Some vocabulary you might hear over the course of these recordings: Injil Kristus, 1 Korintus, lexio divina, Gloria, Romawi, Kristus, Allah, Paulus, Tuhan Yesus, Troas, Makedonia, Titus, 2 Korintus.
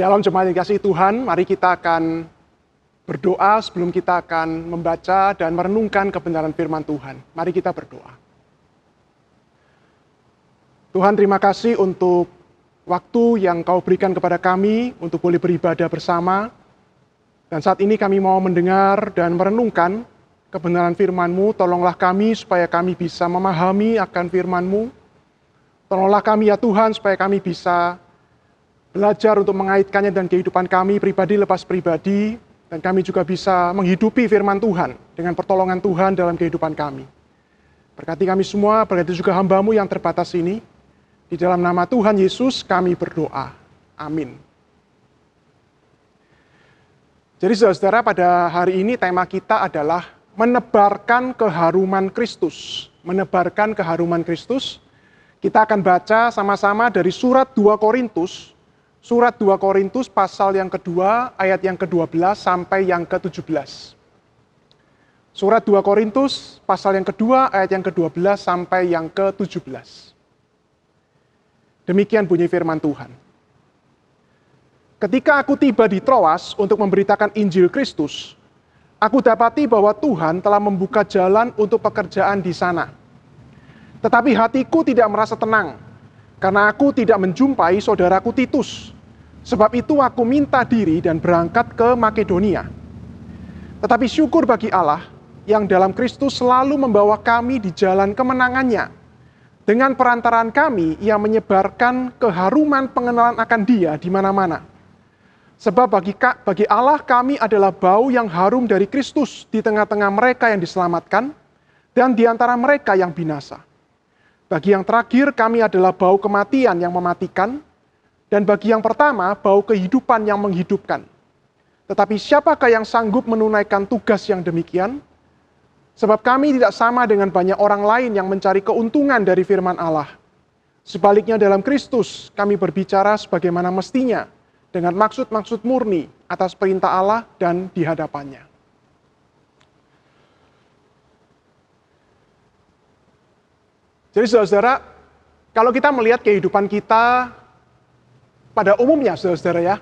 Shalom jemaat yang dikasihi Tuhan, mari kita akan berdoa sebelum kita akan membaca dan merenungkan kebenaran firman Tuhan. Mari kita berdoa. Tuhan, terima kasih untuk waktu yang Kau berikan kepada kami untuk boleh beribadah bersama. Dan saat ini kami mau mendengar dan merenungkan kebenaran firman-Mu. Tolonglah kami supaya kami bisa memahami akan firman-Mu. Tolonglah kami ya Tuhan supaya kami bisa belajar untuk mengaitkannya dan kehidupan kami pribadi lepas pribadi, dan kami juga bisa menghidupi firman Tuhan dengan pertolongan Tuhan dalam kehidupan kami. Berkati kami semua, berkati juga hamba-Mu yang terbatas ini. Di dalam nama Tuhan Yesus kami berdoa. Amin. Jadi saudara-saudara, pada hari ini tema kita adalah menebarkan keharuman Kristus. Menebarkan keharuman Kristus. Kita akan baca sama-sama dari surat 2 Korintus. Surat 2 Korintus pasal yang kedua, ayat yang ke-12 sampai yang ke-17. Surat 2 Korintus pasal yang kedua, ayat yang ke-12 sampai yang ke-17. Demikian bunyi firman Tuhan. Ketika aku tiba di Troas untuk memberitakan Injil Kristus, aku dapati bahwa Tuhan telah membuka jalan untuk pekerjaan di sana. Tetapi hatiku tidak merasa tenang, karena aku tidak menjumpai saudaraku Titus. Sebab itu aku minta diri dan berangkat ke Makedonia. Tetapi syukur bagi Allah yang dalam Kristus selalu membawa kami di jalan kemenangannya. Dengan perantaraan kami, Ia menyebarkan keharuman pengenalan akan Dia di mana-mana. Sebab bagi Allah kami adalah bau yang harum dari Kristus di tengah-tengah mereka yang diselamatkan dan di antara mereka yang binasa. Bagi yang terakhir kami adalah bau kematian yang mematikan, dan bagi yang pertama bau kehidupan yang menghidupkan. Tetapi siapakah yang sanggup menunaikan tugas yang demikian? Sebab kami tidak sama dengan banyak orang lain yang mencari keuntungan dari firman Allah. Sebaliknya dalam Kristus kami berbicara sebagaimana mestinya, dengan maksud-maksud murni atas perintah Allah dan di hadapannya. Jadi saudara-saudara, kalau kita melihat kehidupan kita pada umumnya saudara-saudara ya,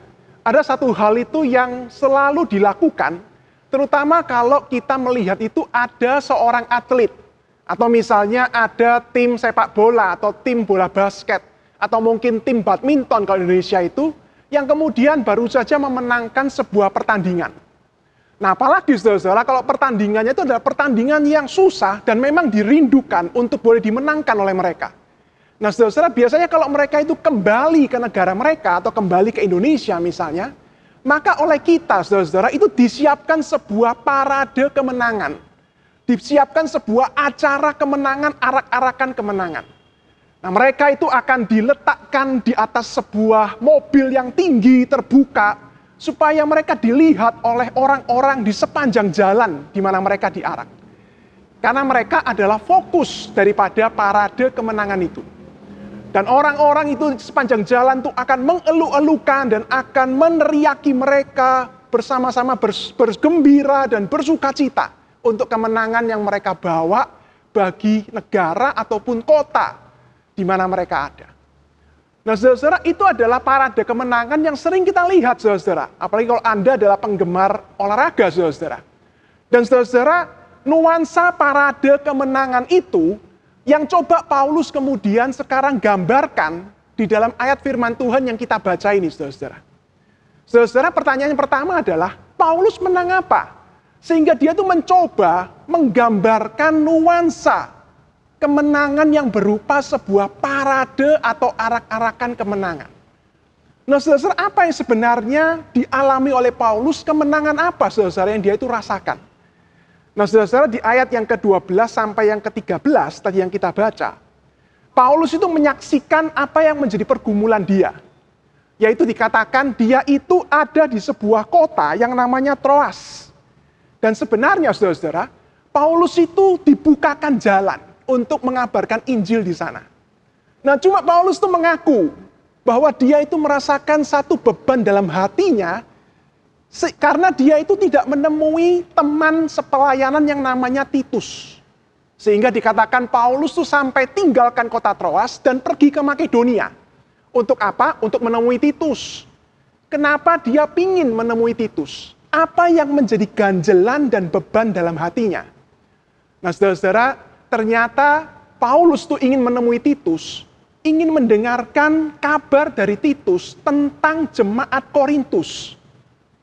ada satu hal itu yang selalu dilakukan, terutama kalau kita melihat itu ada seorang atlet, atau misalnya ada tim sepak bola, atau tim bola basket, atau mungkin tim badminton kalau Indonesia itu, yang kemudian baru saja memenangkan sebuah pertandingan. Nah apalagi saudara-saudara kalau pertandingannya itu adalah pertandingan yang susah dan memang dirindukan untuk boleh dimenangkan oleh mereka. Nah saudara-saudara biasanya kalau mereka itu kembali ke negara mereka atau kembali ke Indonesia misalnya, maka oleh kita saudara-saudara itu disiapkan sebuah parade kemenangan. Disiapkan sebuah acara kemenangan, arak-arakan kemenangan. Nah mereka itu akan diletakkan di atas sebuah mobil yang tinggi terbuka, supaya mereka dilihat oleh orang-orang di sepanjang jalan di mana mereka diarak. Karena mereka adalah fokus daripada parade kemenangan itu. Dan orang-orang itu sepanjang jalan itu akan mengeluh-elukan dan akan meneriaki mereka bersama-sama bergembira dan bersukacita untuk kemenangan yang mereka bawa bagi negara ataupun kota di mana mereka ada. Nah, saudara-saudara, itu adalah parade kemenangan yang sering kita lihat, saudara-saudara. Apalagi kalau Anda adalah penggemar olahraga, saudara-saudara. Dan saudara-saudara, nuansa parade kemenangan itu yang coba Paulus kemudian sekarang gambarkan di dalam ayat firman Tuhan yang kita baca ini, saudara-saudara. Saudara-saudara, pertanyaan yang pertama adalah, Paulus menang apa? Sehingga dia tuh mencoba menggambarkan nuansa kemenangan yang berupa sebuah parade atau arak-arakan kemenangan. Nah, saudara-saudara, apa yang sebenarnya dialami oleh Paulus? Kemenangan apa, saudara-saudara, yang dia itu rasakan? Nah, saudara-saudara, di ayat yang ke-12 sampai yang ke-13 tadi yang kita baca, Paulus itu menyaksikan apa yang menjadi pergumulan dia. Yaitu dikatakan dia itu ada di sebuah kota yang namanya Troas. Dan sebenarnya, saudara-saudara, Paulus itu dibukakan jalan untuk mengabarkan Injil di sana. Nah, cuma Paulus itu mengaku bahwa dia itu merasakan satu beban dalam hatinya karena dia itu tidak menemui teman sepelayanan yang namanya Titus. Sehingga dikatakan Paulus itu sampai tinggalkan kota Troas dan pergi ke Makedonia. Untuk apa? Untuk menemui Titus. Kenapa dia pingin menemui Titus? Apa yang menjadi ganjelan dan beban dalam hatinya? Nah, saudara-saudara, ternyata Paulus tuh ingin menemui Titus, ingin mendengarkan kabar dari Titus tentang jemaat Korintus.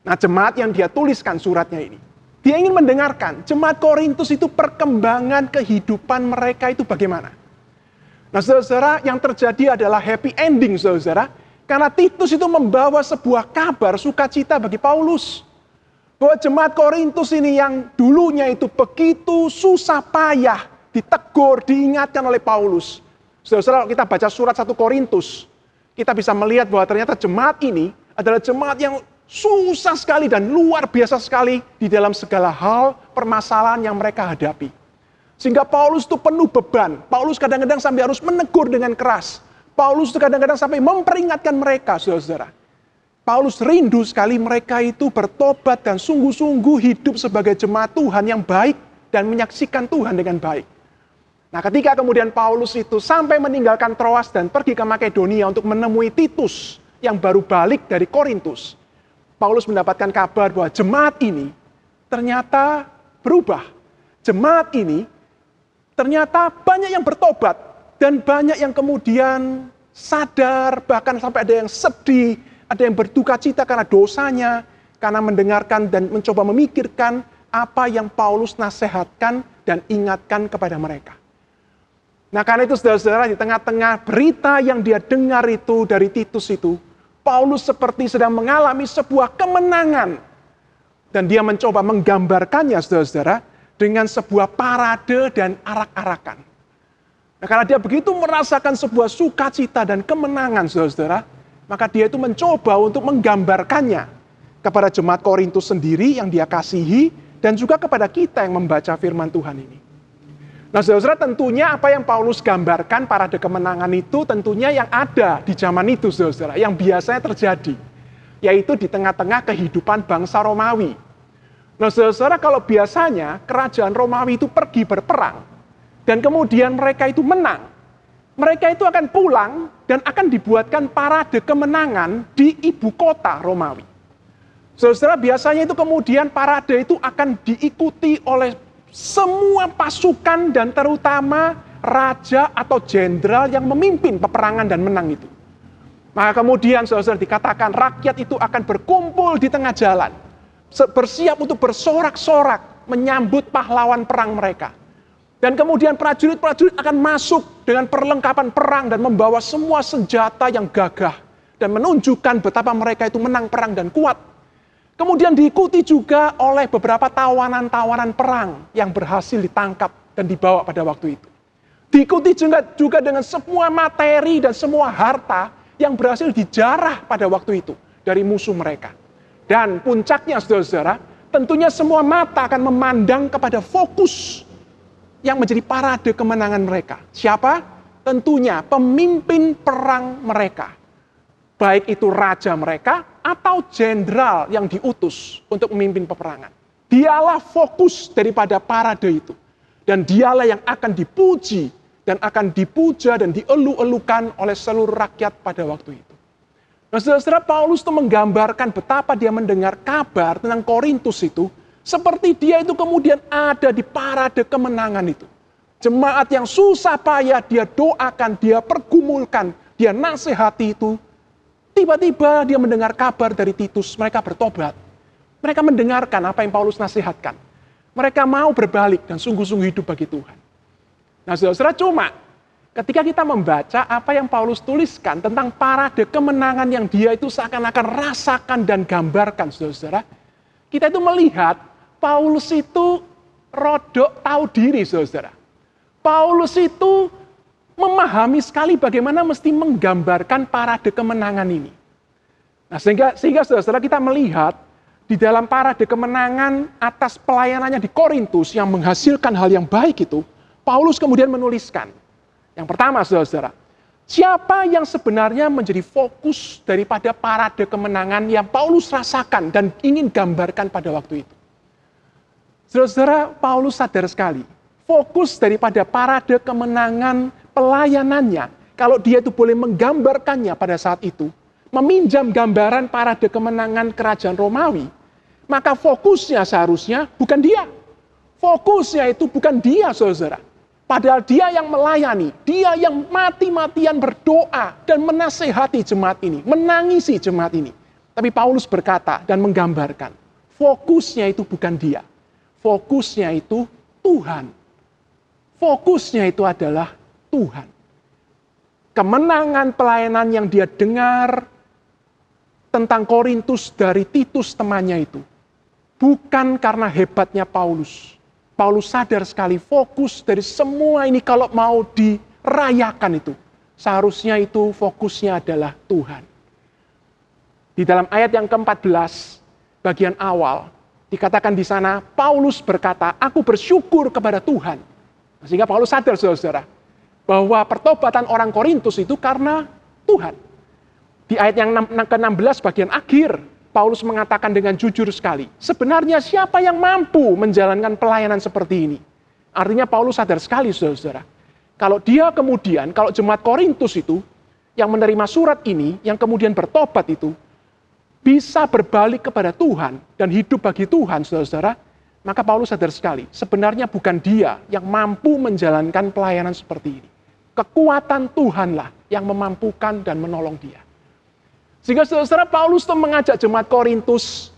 Nah, jemaat yang dia tuliskan suratnya ini. Dia ingin mendengarkan jemaat Korintus itu perkembangan kehidupan mereka itu bagaimana. Nah, saudara-saudara, yang terjadi adalah happy ending, saudara-saudara. Karena Titus itu membawa sebuah kabar sukacita bagi Paulus. Bahwa jemaat Korintus ini yang dulunya itu begitu susah payah, ditegur, diingatkan oleh Paulus. Saudara-saudara, kalau kita baca surat 1 Korintus, kita bisa melihat bahwa ternyata jemaat ini adalah jemaat yang susah sekali dan luar biasa sekali di dalam segala hal permasalahan yang mereka hadapi. Sehingga Paulus itu penuh beban. Paulus kadang-kadang sampai harus menegur dengan keras. Paulus itu kadang-kadang sampai memperingatkan mereka, saudara-saudara. Paulus rindu sekali mereka itu bertobat dan sungguh-sungguh hidup sebagai jemaat Tuhan yang baik dan menyaksikan Tuhan dengan baik. Nah, ketika kemudian Paulus itu sampai meninggalkan Troas dan pergi ke Makedonia untuk menemui Titus yang baru balik dari Korintus, Paulus mendapatkan kabar bahwa jemaat ini ternyata berubah. Jemaat ini ternyata banyak yang bertobat dan banyak yang kemudian sadar, bahkan sampai ada yang sedih, ada yang berduka cita karena dosanya, karena mendengarkan dan mencoba memikirkan apa yang Paulus nasihatkan dan ingatkan kepada mereka. Nah, karena itu saudara-saudara, di tengah-tengah berita yang dia dengar itu dari Titus itu, Paulus seperti sedang mengalami sebuah kemenangan. Dan dia mencoba menggambarkannya, saudara-saudara, dengan sebuah parade dan arak-arakan. Nah, karena dia begitu merasakan sebuah sukacita dan kemenangan, saudara-saudara, maka dia itu mencoba untuk menggambarkannya kepada jemaat Korintus sendiri yang dia kasihi, dan juga kepada kita yang membaca firman Tuhan ini. Nah, saudara-saudara, tentunya apa yang Paulus gambarkan parade kemenangan itu tentunya yang ada di zaman itu, saudara-saudara, yang biasanya terjadi, yaitu di tengah-tengah kehidupan bangsa Romawi. Nah, saudara-saudara, kalau biasanya kerajaan Romawi itu pergi berperang dan kemudian mereka itu menang, mereka itu akan pulang dan akan dibuatkan parade kemenangan di ibu kota Romawi. Saudara-saudara, biasanya itu kemudian parade itu akan diikuti oleh semua pasukan dan terutama raja atau jenderal yang memimpin peperangan dan menang itu. Maka kemudian saudara-saudara, dikatakan rakyat itu akan berkumpul di tengah jalan, bersiap untuk bersorak-sorak menyambut pahlawan perang mereka. Dan kemudian prajurit-prajurit akan masuk dengan perlengkapan perang dan membawa semua senjata yang gagah dan menunjukkan betapa mereka itu menang perang dan kuat. Kemudian diikuti juga oleh beberapa tawanan-tawanan perang yang berhasil ditangkap dan dibawa pada waktu itu. Diikuti juga dengan semua materi dan semua harta yang berhasil dijarah pada waktu itu dari musuh mereka. Dan puncaknya, saudara-saudara, tentunya semua mata akan memandang kepada fokus yang menjadi parade kemenangan mereka. Siapa? Tentunya pemimpin perang mereka. Baik itu raja mereka atau jenderal yang diutus untuk memimpin peperangan. Dialah fokus daripada parade itu. Dan dialah yang akan dipuji dan akan dipuja dan dielu-elukan oleh seluruh rakyat pada waktu itu. Nah, saudara-saudara, Paulus itu menggambarkan betapa dia mendengar kabar tentang Korintus itu, seperti dia itu kemudian ada di parade kemenangan itu. Jemaat yang susah payah, dia doakan, dia pergumulkan, dia nasihati itu, tiba-tiba dia mendengar kabar dari Titus, mereka bertobat. Mereka mendengarkan apa yang Paulus nasihatkan. Mereka mau berbalik dan sungguh-sungguh hidup bagi Tuhan. Nah, saudara-saudara, cuma ketika kita membaca apa yang Paulus tuliskan tentang parade kemenangan yang dia itu seakan-akan rasakan dan gambarkan, saudara-saudara, kita itu melihat Paulus itu rodok tahu diri, saudara-saudara. Paulus itu memahami sekali bagaimana mesti menggambarkan parade kemenangan ini. Nah, sehingga saudara-saudara, kita melihat di dalam parade kemenangan atas pelayanannya di Korintus yang menghasilkan hal yang baik itu, Paulus kemudian menuliskan. Yang pertama, saudara-saudara, siapa yang sebenarnya menjadi fokus daripada parade kemenangan yang Paulus rasakan dan ingin gambarkan pada waktu itu? Saudara-saudara, Paulus sadar sekali, fokus daripada parade kemenangan pelayanannya, kalau dia itu boleh menggambarkannya pada saat itu, meminjam gambaran parade kemenangan kerajaan Romawi, maka fokusnya seharusnya bukan dia. Fokusnya itu bukan dia, saudara. Padahal dia yang melayani, dia yang mati-matian berdoa dan menasehati jemaat ini, menangisi jemaat ini. Tapi Paulus berkata dan menggambarkan, fokusnya itu bukan dia. Fokusnya itu Tuhan. Fokusnya itu adalah Tuhan. Kemenangan pelayanan yang dia dengar tentang Korintus dari Titus temannya itu, bukan karena hebatnya Paulus. Paulus sadar sekali fokus dari semua ini kalau mau dirayakan itu. Seharusnya itu fokusnya adalah Tuhan. Di dalam ayat yang ke-14, bagian awal, dikatakan di sana, Paulus berkata, aku bersyukur kepada Tuhan. Sehingga Paulus sadar, saudara-saudara, bahwa pertobatan orang Korintus itu karena Tuhan. Di ayat yang ke-16, bagian akhir, Paulus mengatakan dengan jujur sekali, sebenarnya siapa yang mampu menjalankan pelayanan seperti ini? Artinya Paulus sadar sekali, saudara-saudara. Kalau dia kemudian, kalau jemaat Korintus itu, yang menerima surat ini, yang kemudian bertobat itu, bisa berbalik kepada Tuhan, dan hidup bagi Tuhan, saudara-saudara, maka Paulus sadar sekali, sebenarnya bukan dia yang mampu menjalankan pelayanan seperti ini. Kekuatan Tuhanlah yang memampukan dan menolong dia. Sehingga saudara-saudara, Paulus itu mengajak jemaat Korintus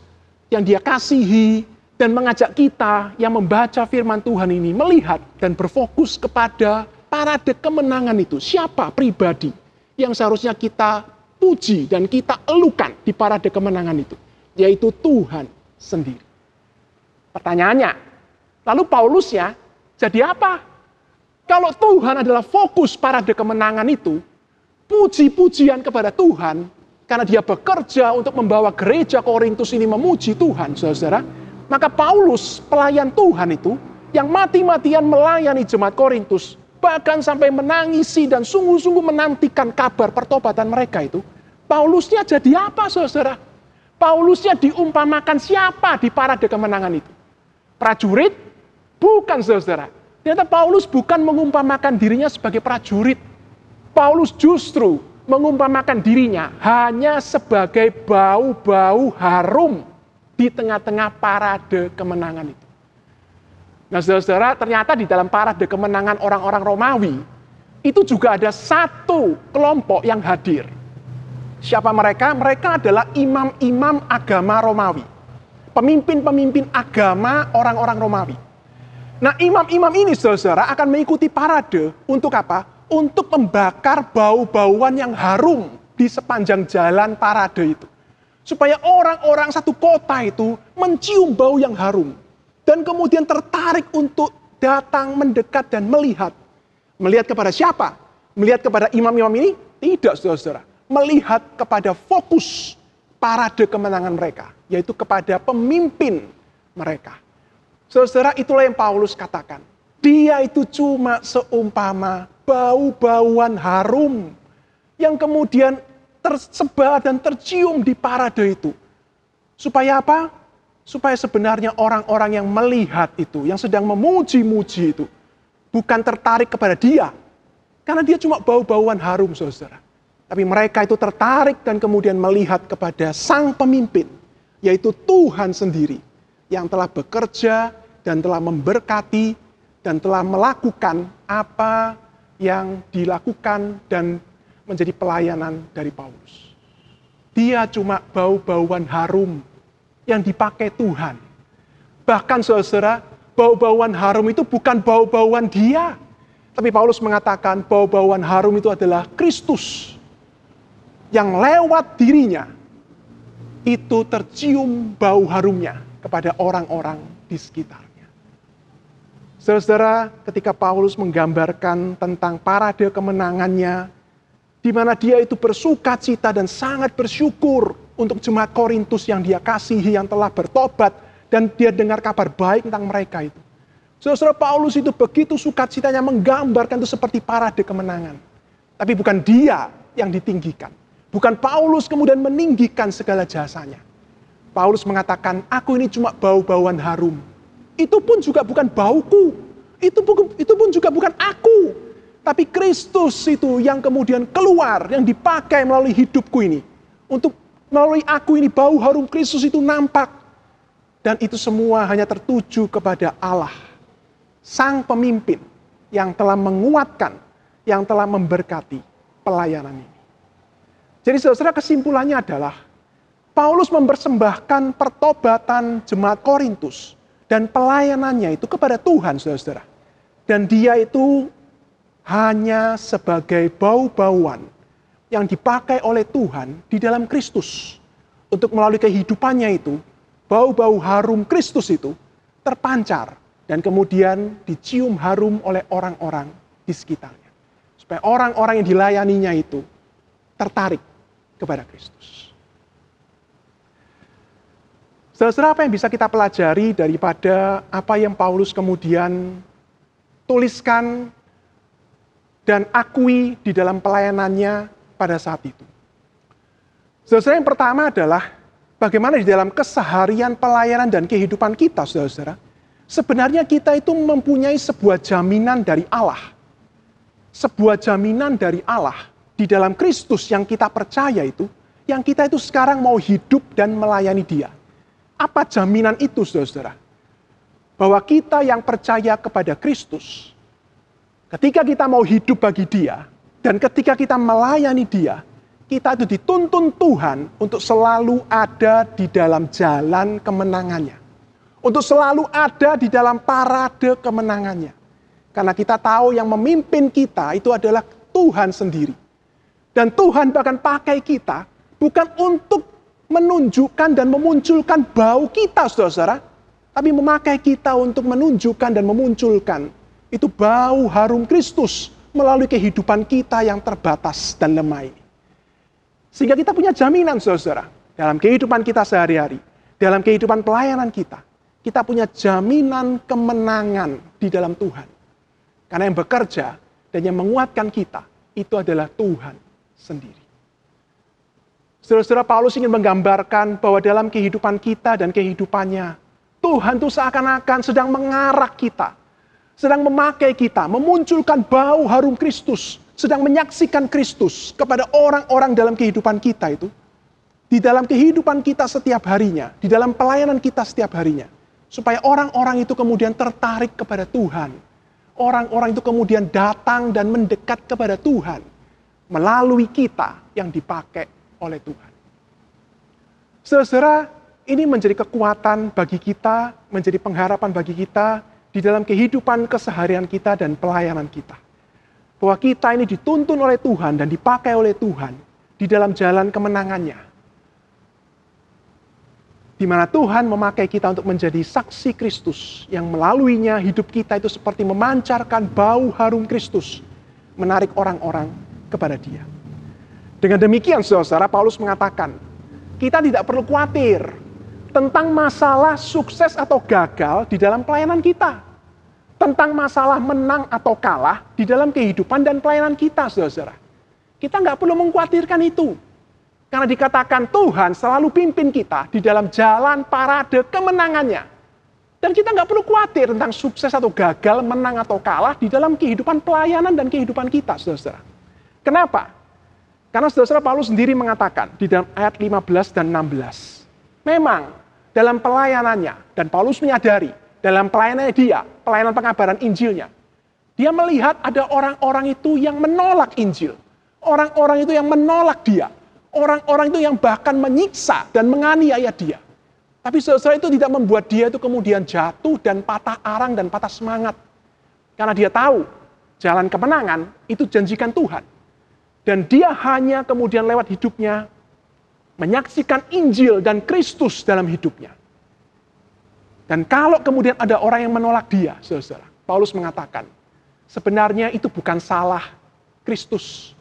yang dia kasihi dan mengajak kita yang membaca firman Tuhan ini melihat dan berfokus kepada parade kemenangan itu. Siapa pribadi yang seharusnya kita puji dan kita elukan di parade kemenangan itu? Yaitu Tuhan sendiri. Pertanyaannya, lalu Paulus ya jadi apa? Kalau Tuhan adalah fokus parade kemenangan itu, puji-pujian kepada Tuhan, karena dia bekerja untuk membawa gereja Korintus ini memuji Tuhan, saudara-saudara, maka Paulus, pelayan Tuhan itu, yang mati-matian melayani jemaat Korintus, bahkan sampai menangisi dan sungguh-sungguh menantikan kabar pertobatan mereka itu, Paulusnya jadi apa, saudara-saudara? Paulusnya diumpamakan siapa di parade kemenangan itu? Prajurit? Bukan, saudara-saudara. Ternyata Paulus bukan mengumpamakan dirinya sebagai prajurit. Paulus justru mengumpamakan dirinya hanya sebagai bau-bau harum di tengah-tengah parade kemenangan itu. Nah, saudara-saudara, ternyata di dalam parade kemenangan orang-orang Romawi, itu juga ada satu kelompok yang hadir. Siapa mereka? Mereka adalah imam-imam agama Romawi. Pemimpin-pemimpin agama orang-orang Romawi. Nah, imam-imam ini, saudara-saudara, akan mengikuti parade untuk apa? Untuk membakar bau-bauan yang harum di sepanjang jalan parade itu. Supaya orang-orang satu kota itu mencium bau yang harum. Dan kemudian tertarik untuk datang mendekat dan melihat. Melihat kepada siapa? Melihat kepada imam-imam ini? Tidak, saudara-saudara. Melihat kepada fokus parade kemenangan mereka. Yaitu kepada pemimpin mereka. Saudara-saudara, itulah yang Paulus katakan. Dia itu cuma seumpama bau-bauan harum yang kemudian tersebar dan tercium di parade itu. Supaya apa? Supaya sebenarnya orang-orang yang melihat itu, yang sedang memuji-muji itu, bukan tertarik kepada dia. Karena dia cuma bau-bauan harum, saudara. Tapi mereka itu tertarik dan kemudian melihat kepada sang pemimpin, yaitu Tuhan sendiri, yang telah bekerja dan telah memberkati dan telah melakukan apa yang dilakukan dan menjadi pelayanan dari Paulus. Dia cuma bau-bauan harum yang dipakai Tuhan. Bahkan saudara, bau-bauan harum itu bukan bau-bauan dia. Tapi Paulus mengatakan bau-bauan harum itu adalah Kristus. Yang lewat dirinya, itu tercium bau harumnya kepada orang-orang di sekitar. Saudara, ketika Paulus menggambarkan tentang parade kemenangannya, di mana dia itu bersuka cita dan sangat bersyukur untuk jemaat Korintus yang dia kasihi, yang telah bertobat, dan dia dengar kabar baik tentang mereka itu. Saudara, Paulus itu begitu sukacitanya menggambarkan itu seperti parade kemenangan. Tapi bukan dia yang ditinggikan. Bukan Paulus kemudian meninggikan segala jasanya. Paulus mengatakan, aku ini cuma bau-bauan harum. Itu pun juga bukan bauku, itu pun juga bukan aku. Tapi Kristus itu yang kemudian keluar, yang dipakai melalui hidupku ini. Untuk melalui aku ini bau harum Kristus itu nampak. Dan itu semua hanya tertuju kepada Allah, Sang Pemimpin yang telah menguatkan, yang telah memberkati pelayanan ini. Jadi saudara, kesimpulannya adalah Paulus mempersembahkan pertobatan jemaat Korintus dan pelayanannya itu kepada Tuhan, saudara-saudara. Dan dia itu hanya sebagai bau-bauan yang dipakai oleh Tuhan di dalam Kristus. Untuk melalui kehidupannya itu, bau-bau harum Kristus itu terpancar dan kemudian dicium harum oleh orang-orang di sekitarnya. Supaya orang-orang yang dilayaninya itu tertarik kepada Kristus. Saudara-saudara, apa yang bisa kita pelajari daripada apa yang Paulus kemudian tuliskan dan akui di dalam pelayanannya pada saat itu? Saudara-saudara, yang pertama adalah bagaimana di dalam keseharian pelayanan dan kehidupan kita, saudara-saudara, sebenarnya kita itu mempunyai sebuah jaminan dari Allah. Sebuah jaminan dari Allah di dalam Kristus yang kita percaya itu, yang kita itu sekarang mau hidup dan melayani Dia. Apa jaminan itu, saudara-saudara? Bahwa kita yang percaya kepada Kristus, ketika kita mau hidup bagi Dia, dan ketika kita melayani Dia, kita itu dituntun Tuhan untuk selalu ada di dalam jalan kemenangannya. Untuk selalu ada di dalam parade kemenangannya. Karena kita tahu yang memimpin kita itu adalah Tuhan sendiri. Dan Tuhan bahkan pakai kita bukan untuk menunjukkan dan memunculkan bau kita, saudara-saudara. Tapi memakai kita untuk menunjukkan dan memunculkan itu bau harum Kristus melalui kehidupan kita yang terbatas dan lemah ini. Sehingga kita punya jaminan, saudara-saudara. Dalam kehidupan kita sehari-hari, dalam kehidupan pelayanan kita, kita punya jaminan kemenangan di dalam Tuhan. Karena yang bekerja dan yang menguatkan kita itu adalah Tuhan sendiri. Saudara-saudara, Paulus ingin menggambarkan bahwa dalam kehidupan kita dan kehidupannya, Tuhan itu seakan-akan sedang mengarak kita, sedang memakai kita, memunculkan bau harum Kristus, sedang menyaksikan Kristus kepada orang-orang dalam kehidupan kita itu, di dalam kehidupan kita setiap harinya, di dalam pelayanan kita setiap harinya, supaya orang-orang itu kemudian tertarik kepada Tuhan, orang-orang itu kemudian datang dan mendekat kepada Tuhan melalui kita yang dipakai oleh Tuhan. Saudara, ini menjadi kekuatan bagi kita, menjadi pengharapan bagi kita di dalam kehidupan keseharian kita dan pelayanan kita. Bahwa kita ini dituntun oleh Tuhan dan dipakai oleh Tuhan di dalam jalan kemenangannya. Di mana Tuhan memakai kita untuk menjadi saksi Kristus yang melaluinya hidup kita itu seperti memancarkan bau harum Kristus, menarik orang-orang kepada Dia. Dengan demikian, saudara, Paulus mengatakan, kita tidak perlu khawatir tentang masalah sukses atau gagal di dalam pelayanan kita. Tentang masalah menang atau kalah di dalam kehidupan dan pelayanan kita, saudara. Kita nggak perlu mengkhawatirkan itu. Karena dikatakan Tuhan selalu pimpin kita di dalam jalan parade kemenangannya. Dan kita nggak perlu khawatir tentang sukses atau gagal, menang atau kalah di dalam kehidupan pelayanan dan kehidupan kita, saudara. Kenapa? Karena saudara, Paulus sendiri mengatakan di dalam ayat 15 dan 16. Memang dalam pelayanannya, dan Paulus menyadari dalam pelayanannya dia, pelayanan pengabaran Injilnya, dia melihat ada orang-orang itu yang menolak Injil. Orang-orang itu yang menolak dia. Orang-orang itu yang bahkan menyiksa dan menganiaya dia. Tapi saudara, itu tidak membuat dia itu kemudian jatuh dan patah arang dan patah semangat. Karena dia tahu jalan kemenangan itu janjikan Tuhan. Dan dia hanya kemudian lewat hidupnya menyaksikan Injil dan Kristus dalam hidupnya. Dan kalau kemudian ada orang yang menolak dia, saudara, Paulus mengatakan, sebenarnya itu bukan salah Kristus.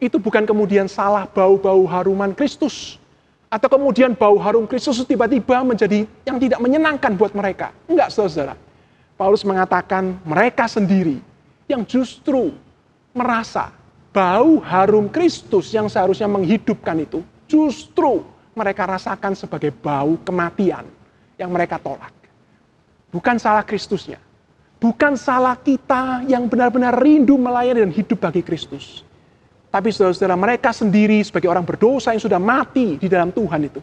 Itu bukan kemudian salah bau-bau haruman Kristus. Atau kemudian bau harum Kristus tiba-tiba menjadi yang tidak menyenangkan buat mereka. Enggak, saudara. Paulus mengatakan mereka sendiri yang justru merasa bau harum Kristus yang seharusnya menghidupkan itu, justru mereka rasakan sebagai bau kematian yang mereka tolak. Bukan salah Kristusnya. Bukan salah kita yang benar-benar rindu melayani dan hidup bagi Kristus. Tapi saudara-saudara, mereka sendiri sebagai orang berdosa yang sudah mati di dalam Tuhan itu,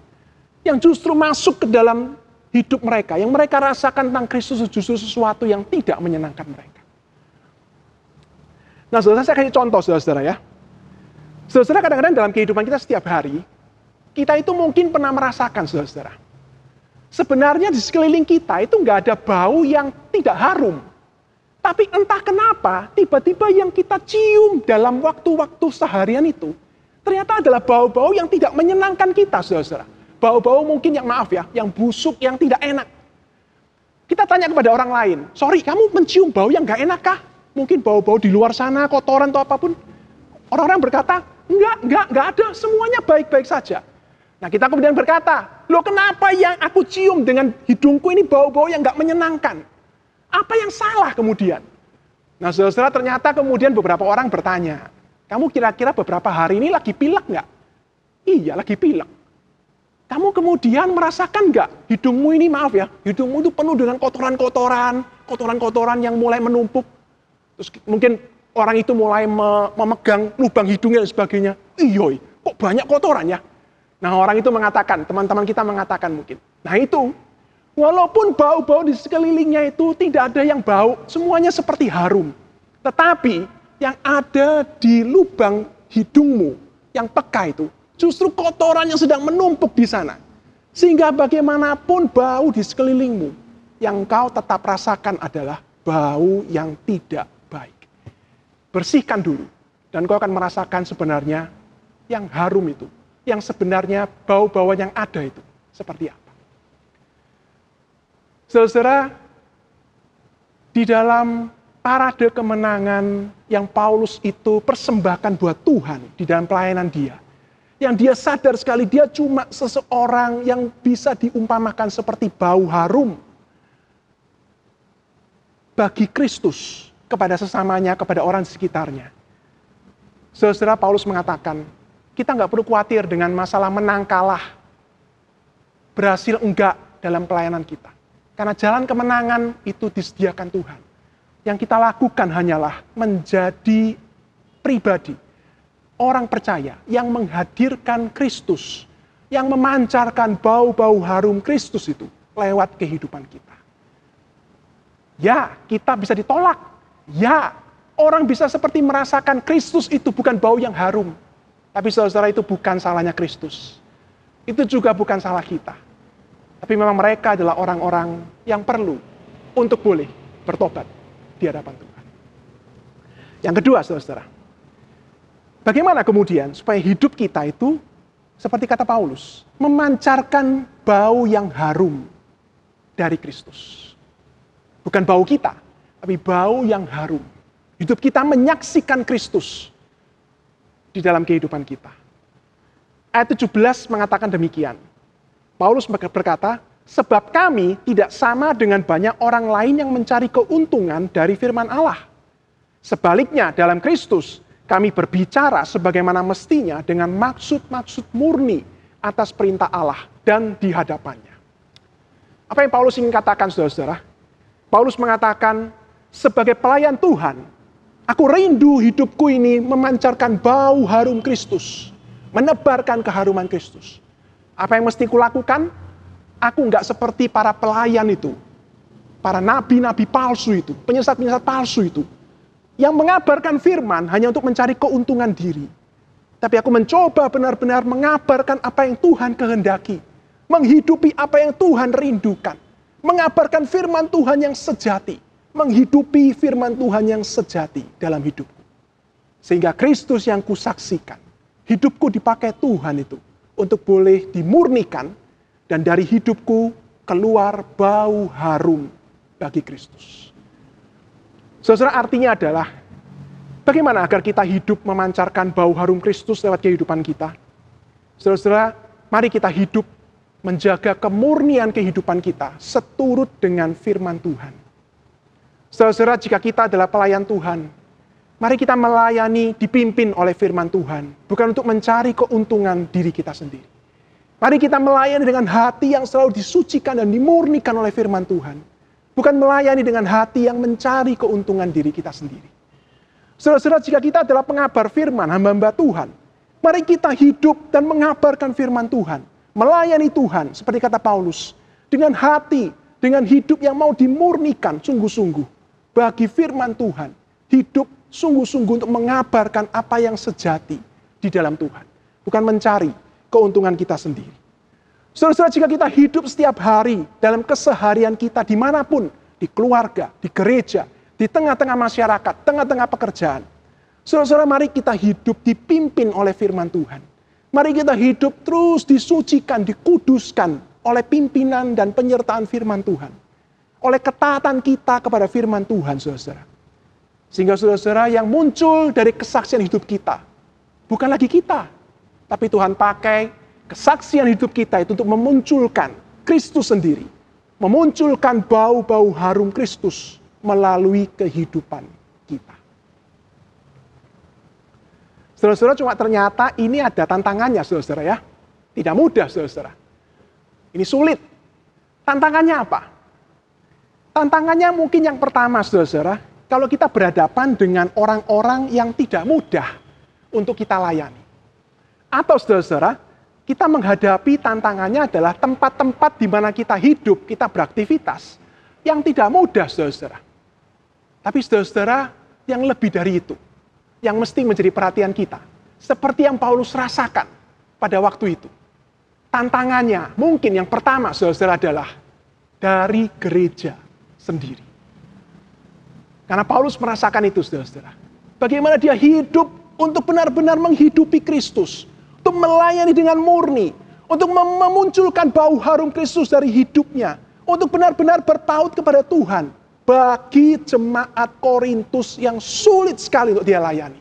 yang justru masuk ke dalam hidup mereka, yang mereka rasakan tentang Kristus justru sesuatu yang tidak menyenangkan mereka. Nah, saudara, saya kasih contoh, saudara-saudara ya. Saudara-saudara, kadang-kadang dalam kehidupan kita setiap hari, kita itu mungkin pernah merasakan, saudara-saudara. Sebenarnya di sekeliling kita itu nggak ada bau yang tidak harum. Tapi entah kenapa, tiba-tiba yang kita cium dalam waktu-waktu seharian itu, ternyata adalah bau-bau yang tidak menyenangkan kita, saudara-saudara. Bau-bau mungkin yang, maaf ya, yang busuk, yang tidak enak. Kita tanya kepada orang lain, sorry, kamu mencium bau yang nggak enak kah? Mungkin bau-bau di luar sana, kotoran atau apapun. Orang-orang berkata, enggak ada, semuanya baik-baik saja. Nah, kita kemudian berkata, loh kenapa yang aku cium dengan hidungku ini bau-bau yang nggak menyenangkan? Apa yang salah kemudian? Nah, saudara-saudara, ternyata kemudian beberapa orang bertanya, kamu kira-kira beberapa hari ini lagi pilek nggak? Iya, lagi pilek. Kamu kemudian merasakan nggak? Hidungmu ini, maaf ya, hidungmu itu penuh dengan kotoran-kotoran yang mulai menumpuk. Terus mungkin orang itu mulai memegang lubang hidungnya dan sebagainya. Iyoi, kok banyak kotorannya? Nah, orang itu mengatakan, teman-teman kita mengatakan mungkin. Nah, itu walaupun bau-bau di sekelilingnya itu tidak ada yang bau, semuanya seperti harum. Tetapi yang ada di lubang hidungmu yang peka itu, justru kotoran yang sedang menumpuk di sana. Sehingga bagaimanapun bau di sekelilingmu, yang kau tetap rasakan adalah bau yang tidak baik. Bersihkan dulu, dan kau akan merasakan sebenarnya yang harum itu, yang sebenarnya bau-bauan yang ada itu seperti apa. Saudara, di dalam parade kemenangan yang Paulus itu persembahkan buat Tuhan di dalam pelayanan dia, yang dia sadar sekali dia cuma seseorang yang bisa diumpamakan seperti bau harum bagi Kristus kepada sesamanya, kepada orang di sekitarnya. Saudara, Paulus mengatakan, kita nggak perlu khawatir dengan masalah menang kalah, berhasil enggak dalam pelayanan kita. Karena jalan kemenangan itu disediakan Tuhan. Yang kita lakukan hanyalah menjadi pribadi, orang percaya yang menghadirkan Kristus, yang memancarkan bau-bau harum Kristus itu lewat kehidupan kita. Ya, kita bisa ditolak. Ya, orang bisa seperti merasakan Kristus itu bukan bau yang harum. Tapi saudara, itu bukan salahnya Kristus. Itu juga bukan salah kita. Tapi memang mereka adalah orang-orang yang perlu untuk boleh bertobat di hadapan Tuhan. Yang kedua, saudara-saudara, bagaimana kemudian supaya hidup kita itu, seperti kata Paulus, memancarkan bau yang harum dari Kristus. Bukan bau kita, tapi bau yang harum. Hidup kita menyaksikan Kristus di dalam kehidupan kita. Ayat 17 mengatakan demikian. Paulus berkata, sebab kami tidak sama dengan banyak orang lain yang mencari keuntungan dari firman Allah. Sebaliknya, dalam Kristus, kami berbicara sebagaimana mestinya dengan maksud-maksud murni atas perintah Allah dan di hadapannya. Apa yang Paulus ingin katakan, saudara-saudara? Paulus mengatakan, sebagai pelayan Tuhan, aku rindu hidupku ini memancarkan bau harum Kristus, menebarkan keharuman Kristus. Apa yang mesti kulakukan? Aku nggak seperti para pelayan itu, para nabi-nabi palsu itu, penyesat-penyesat palsu itu, yang mengabarkan firman hanya untuk mencari keuntungan diri. Tapi aku mencoba benar-benar mengabarkan apa yang Tuhan kehendaki, menghidupi apa yang Tuhan rindukan, mengabarkan firman Tuhan yang sejati, menghidupi firman Tuhan yang sejati dalam hidupku. Sehingga Kristus yang kusaksikan, hidupku dipakai Tuhan itu, untuk boleh dimurnikan, dan dari hidupku keluar bau harum bagi Kristus. Saudara, artinya adalah, bagaimana agar kita hidup memancarkan bau harum Kristus lewat kehidupan kita? Saudara, mari kita hidup menjaga kemurnian kehidupan kita, seturut dengan firman Tuhan. Saudara, jika kita adalah pelayan Tuhan, mari kita melayani dipimpin oleh firman Tuhan, bukan untuk mencari keuntungan diri kita sendiri. Mari kita melayani dengan hati yang selalu disucikan dan dimurnikan oleh firman Tuhan, bukan melayani dengan hati yang mencari keuntungan diri kita sendiri. Saudara-saudara, jika kita adalah pengabar firman, hamba-hamba Tuhan, mari kita hidup dan mengabarkan firman Tuhan, melayani Tuhan, seperti kata Paulus, dengan hati, dengan hidup yang mau dimurnikan sungguh-sungguh, bagi firman Tuhan, hidup sungguh-sungguh untuk mengabarkan apa yang sejati di dalam Tuhan, bukan mencari keuntungan kita sendiri. Saudara-saudara, jika kita hidup setiap hari dalam keseharian kita dimanapun, di keluarga, di gereja, di tengah-tengah masyarakat, tengah-tengah pekerjaan. Saudara-saudara, mari kita hidup dipimpin oleh firman Tuhan. Mari kita hidup terus disucikan, dikuduskan oleh pimpinan dan penyertaan firman Tuhan. Oleh ketaatan kita kepada firman Tuhan, saudara-saudara. Sehingga saudara-saudara, yang muncul dari kesaksian hidup kita, bukan lagi kita, tapi Tuhan pakai kesaksian hidup kita itu untuk memunculkan Kristus sendiri. Memunculkan bau-bau harum Kristus melalui kehidupan kita. Saudara-saudara, cuma ternyata ini ada tantangannya, saudara-saudara ya. Tidak mudah, saudara-saudara. Ini sulit. Tantangannya apa? Tantangannya mungkin yang pertama, saudara-saudara, kalau kita berhadapan dengan orang-orang yang tidak mudah untuk kita layani. Atau saudara-saudara, kita menghadapi tantangannya adalah tempat-tempat di mana kita hidup, kita beraktivitas, yang tidak mudah, saudara-saudara. Tapi saudara-saudara, yang lebih dari itu, yang mesti menjadi perhatian kita, seperti yang Paulus rasakan pada waktu itu. Tantangannya mungkin yang pertama, saudara-saudara, adalah dari gereja sendiri. Karena Paulus merasakan itu, saudara-saudara. Bagaimana dia hidup untuk benar-benar menghidupi Kristus, untuk melayani dengan murni, untuk memunculkan bau harum Kristus dari hidupnya, untuk benar-benar berpaut kepada Tuhan bagi jemaat Korintus yang sulit sekali untuk dia layani.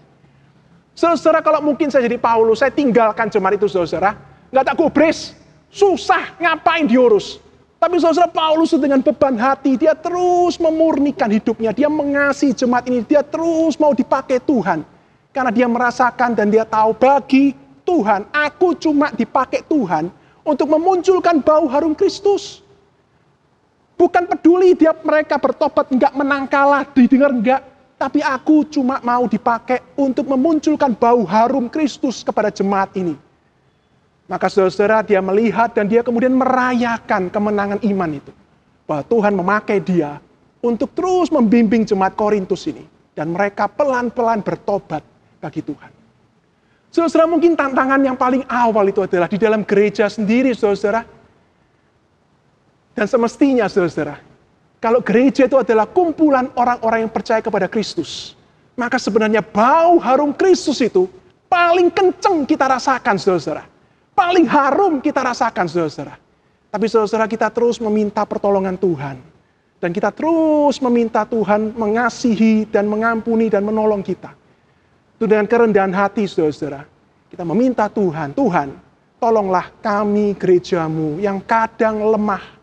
Saudara-saudara, kalau mungkin saya jadi Paulus, saya tinggalkan jemaat itu, saudara-saudara. Nggak tak gubris, susah, ngapain diurus. Tapi saudara-saudara, Paulus dengan beban hati, dia terus memurnikan hidupnya, dia mengasihi jemaat ini, dia terus mau dipakai Tuhan. Karena dia merasakan dan dia tahu, bagi Tuhan, aku cuma dipakai Tuhan untuk memunculkan bau harum Kristus. Bukan peduli dia mereka bertobat, enggak, menang kalah, didengar enggak. Tapi aku cuma mau dipakai untuk memunculkan bau harum Kristus kepada jemaat ini. Maka saudara-saudara, dia melihat dan dia kemudian merayakan kemenangan iman itu. Bahwa Tuhan memakai dia untuk terus membimbing jemaat Korintus ini. Dan mereka pelan-pelan bertobat bagi Tuhan. Saudara-saudara, mungkin tantangan yang paling awal itu adalah di dalam gereja sendiri, saudara-saudara. Dan semestinya, saudara-saudara, kalau gereja itu adalah kumpulan orang-orang yang percaya kepada Kristus, maka sebenarnya bau harum Kristus itu paling kenceng kita rasakan, saudara-saudara. Paling harum kita rasakan, saudara-saudara. Tapi saudara-saudara, kita terus meminta pertolongan Tuhan. Dan kita terus meminta Tuhan mengasihi dan mengampuni dan menolong kita. Itu dengan kerendahan hati, saudara-saudara. Kita meminta Tuhan, Tuhan, tolonglah kami gerejamu yang kadang lemah.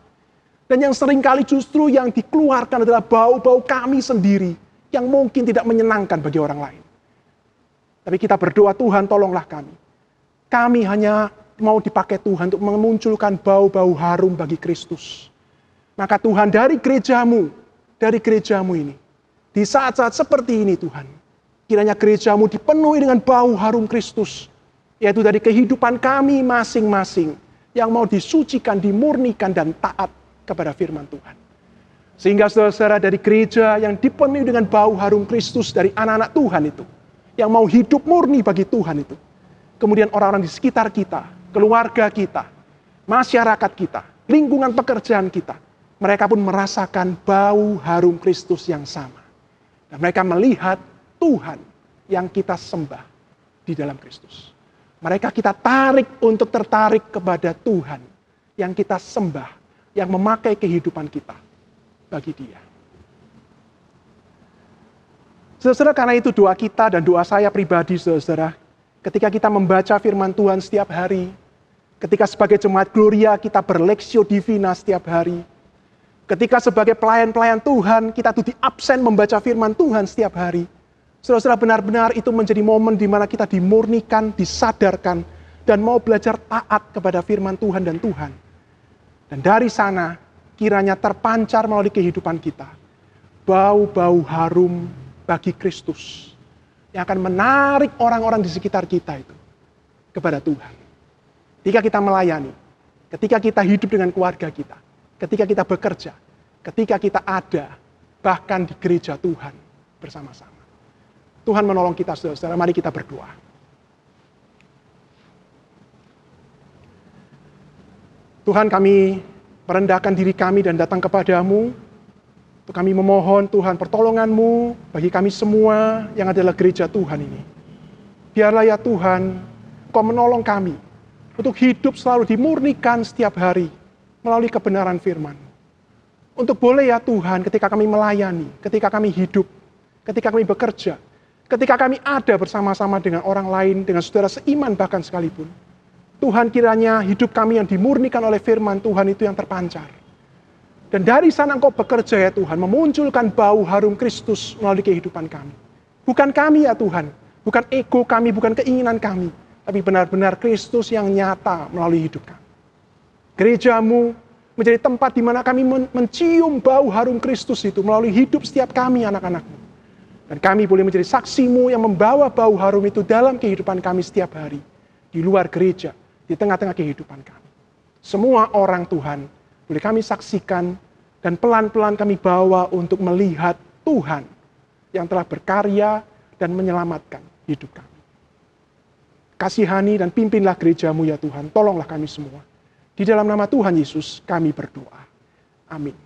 Dan yang seringkali justru yang dikeluarkan adalah bau-bau kami sendiri yang mungkin tidak menyenangkan bagi orang lain. Tapi kita berdoa, Tuhan tolonglah kami. Kami hanya mau dipakai Tuhan untuk memunculkan bau-bau harum bagi Kristus. Maka Tuhan, dari gerejamu ini, di saat-saat seperti ini Tuhan, kiranya gerejamu dipenuhi dengan bau harum Kristus, yaitu dari kehidupan kami masing-masing yang mau disucikan, dimurnikan, dan taat kepada firman Tuhan. Sehingga saudara-saudara, dari gereja yang dipenuhi dengan bau harum Kristus dari anak-anak Tuhan itu, yang mau hidup murni bagi Tuhan itu, kemudian orang-orang di sekitar kita, keluarga kita, masyarakat kita, lingkungan pekerjaan kita, mereka pun merasakan bau harum Kristus yang sama. Dan mereka melihat Tuhan yang kita sembah di dalam Kristus. Mereka kita tarik untuk tertarik kepada Tuhan yang kita sembah, yang memakai kehidupan kita bagi dia. Saudara-saudara, karena itu doa kita dan doa saya pribadi, saudara-saudara, ketika kita membaca firman Tuhan setiap hari, ketika sebagai jemaat Gloria kita berlexio divina setiap hari, ketika sebagai pelayan-pelayan Tuhan kita tuh di absen membaca firman Tuhan setiap hari, saudara-saudara, benar-benar itu menjadi momen di mana kita dimurnikan, disadarkan, dan mau belajar taat kepada firman Tuhan dan Tuhan. Dan dari sana, kiranya terpancar melalui kehidupan kita bau-bau harum bagi Kristus. yang akan menarik orang-orang di sekitar kita itu kepada Tuhan. Ketika kita melayani, ketika kita hidup dengan keluarga kita, ketika kita bekerja, ketika kita ada, bahkan di gereja Tuhan bersama-sama. Tuhan menolong kita, saudara-saudara, mari kita berdoa. Tuhan, kami merendahkan diri kami dan datang kepada-Mu. Kami memohon Tuhan pertolongan-Mu bagi kami semua yang adalah gereja Tuhan ini. Biarlah ya Tuhan, Kau menolong kami untuk hidup selalu dimurnikan setiap hari melalui kebenaran firman. Untuk boleh ya Tuhan, ketika kami melayani, ketika kami hidup, ketika kami bekerja, ketika kami ada bersama-sama dengan orang lain, dengan saudara seiman bahkan sekalipun, Tuhan, kiranya hidup kami yang dimurnikan oleh firman Tuhan itu yang terpancar. Dan dari sana Engkau bekerja ya Tuhan, memunculkan bau harum Kristus melalui kehidupan kami. Bukan kami ya Tuhan, bukan ego kami, bukan keinginan kami, tapi benar-benar Kristus yang nyata melalui hidup kami. Gereja-Mu menjadi tempat di mana kami mencium bau harum Kristus itu melalui hidup setiap kami anak-anak-Mu. Dan kami boleh menjadi saksi-Mu yang membawa bau harum itu dalam kehidupan kami setiap hari, di luar gereja, di tengah-tengah kehidupan kami. Semua orang Tuhan boleh kami saksikan dan pelan-pelan kami bawa untuk melihat Tuhan yang telah berkarya dan menyelamatkan hidup kami. Kasihani dan pimpinlah gereja-Mu ya Tuhan, tolonglah kami semua. Di dalam nama Tuhan Yesus kami berdoa. Amin.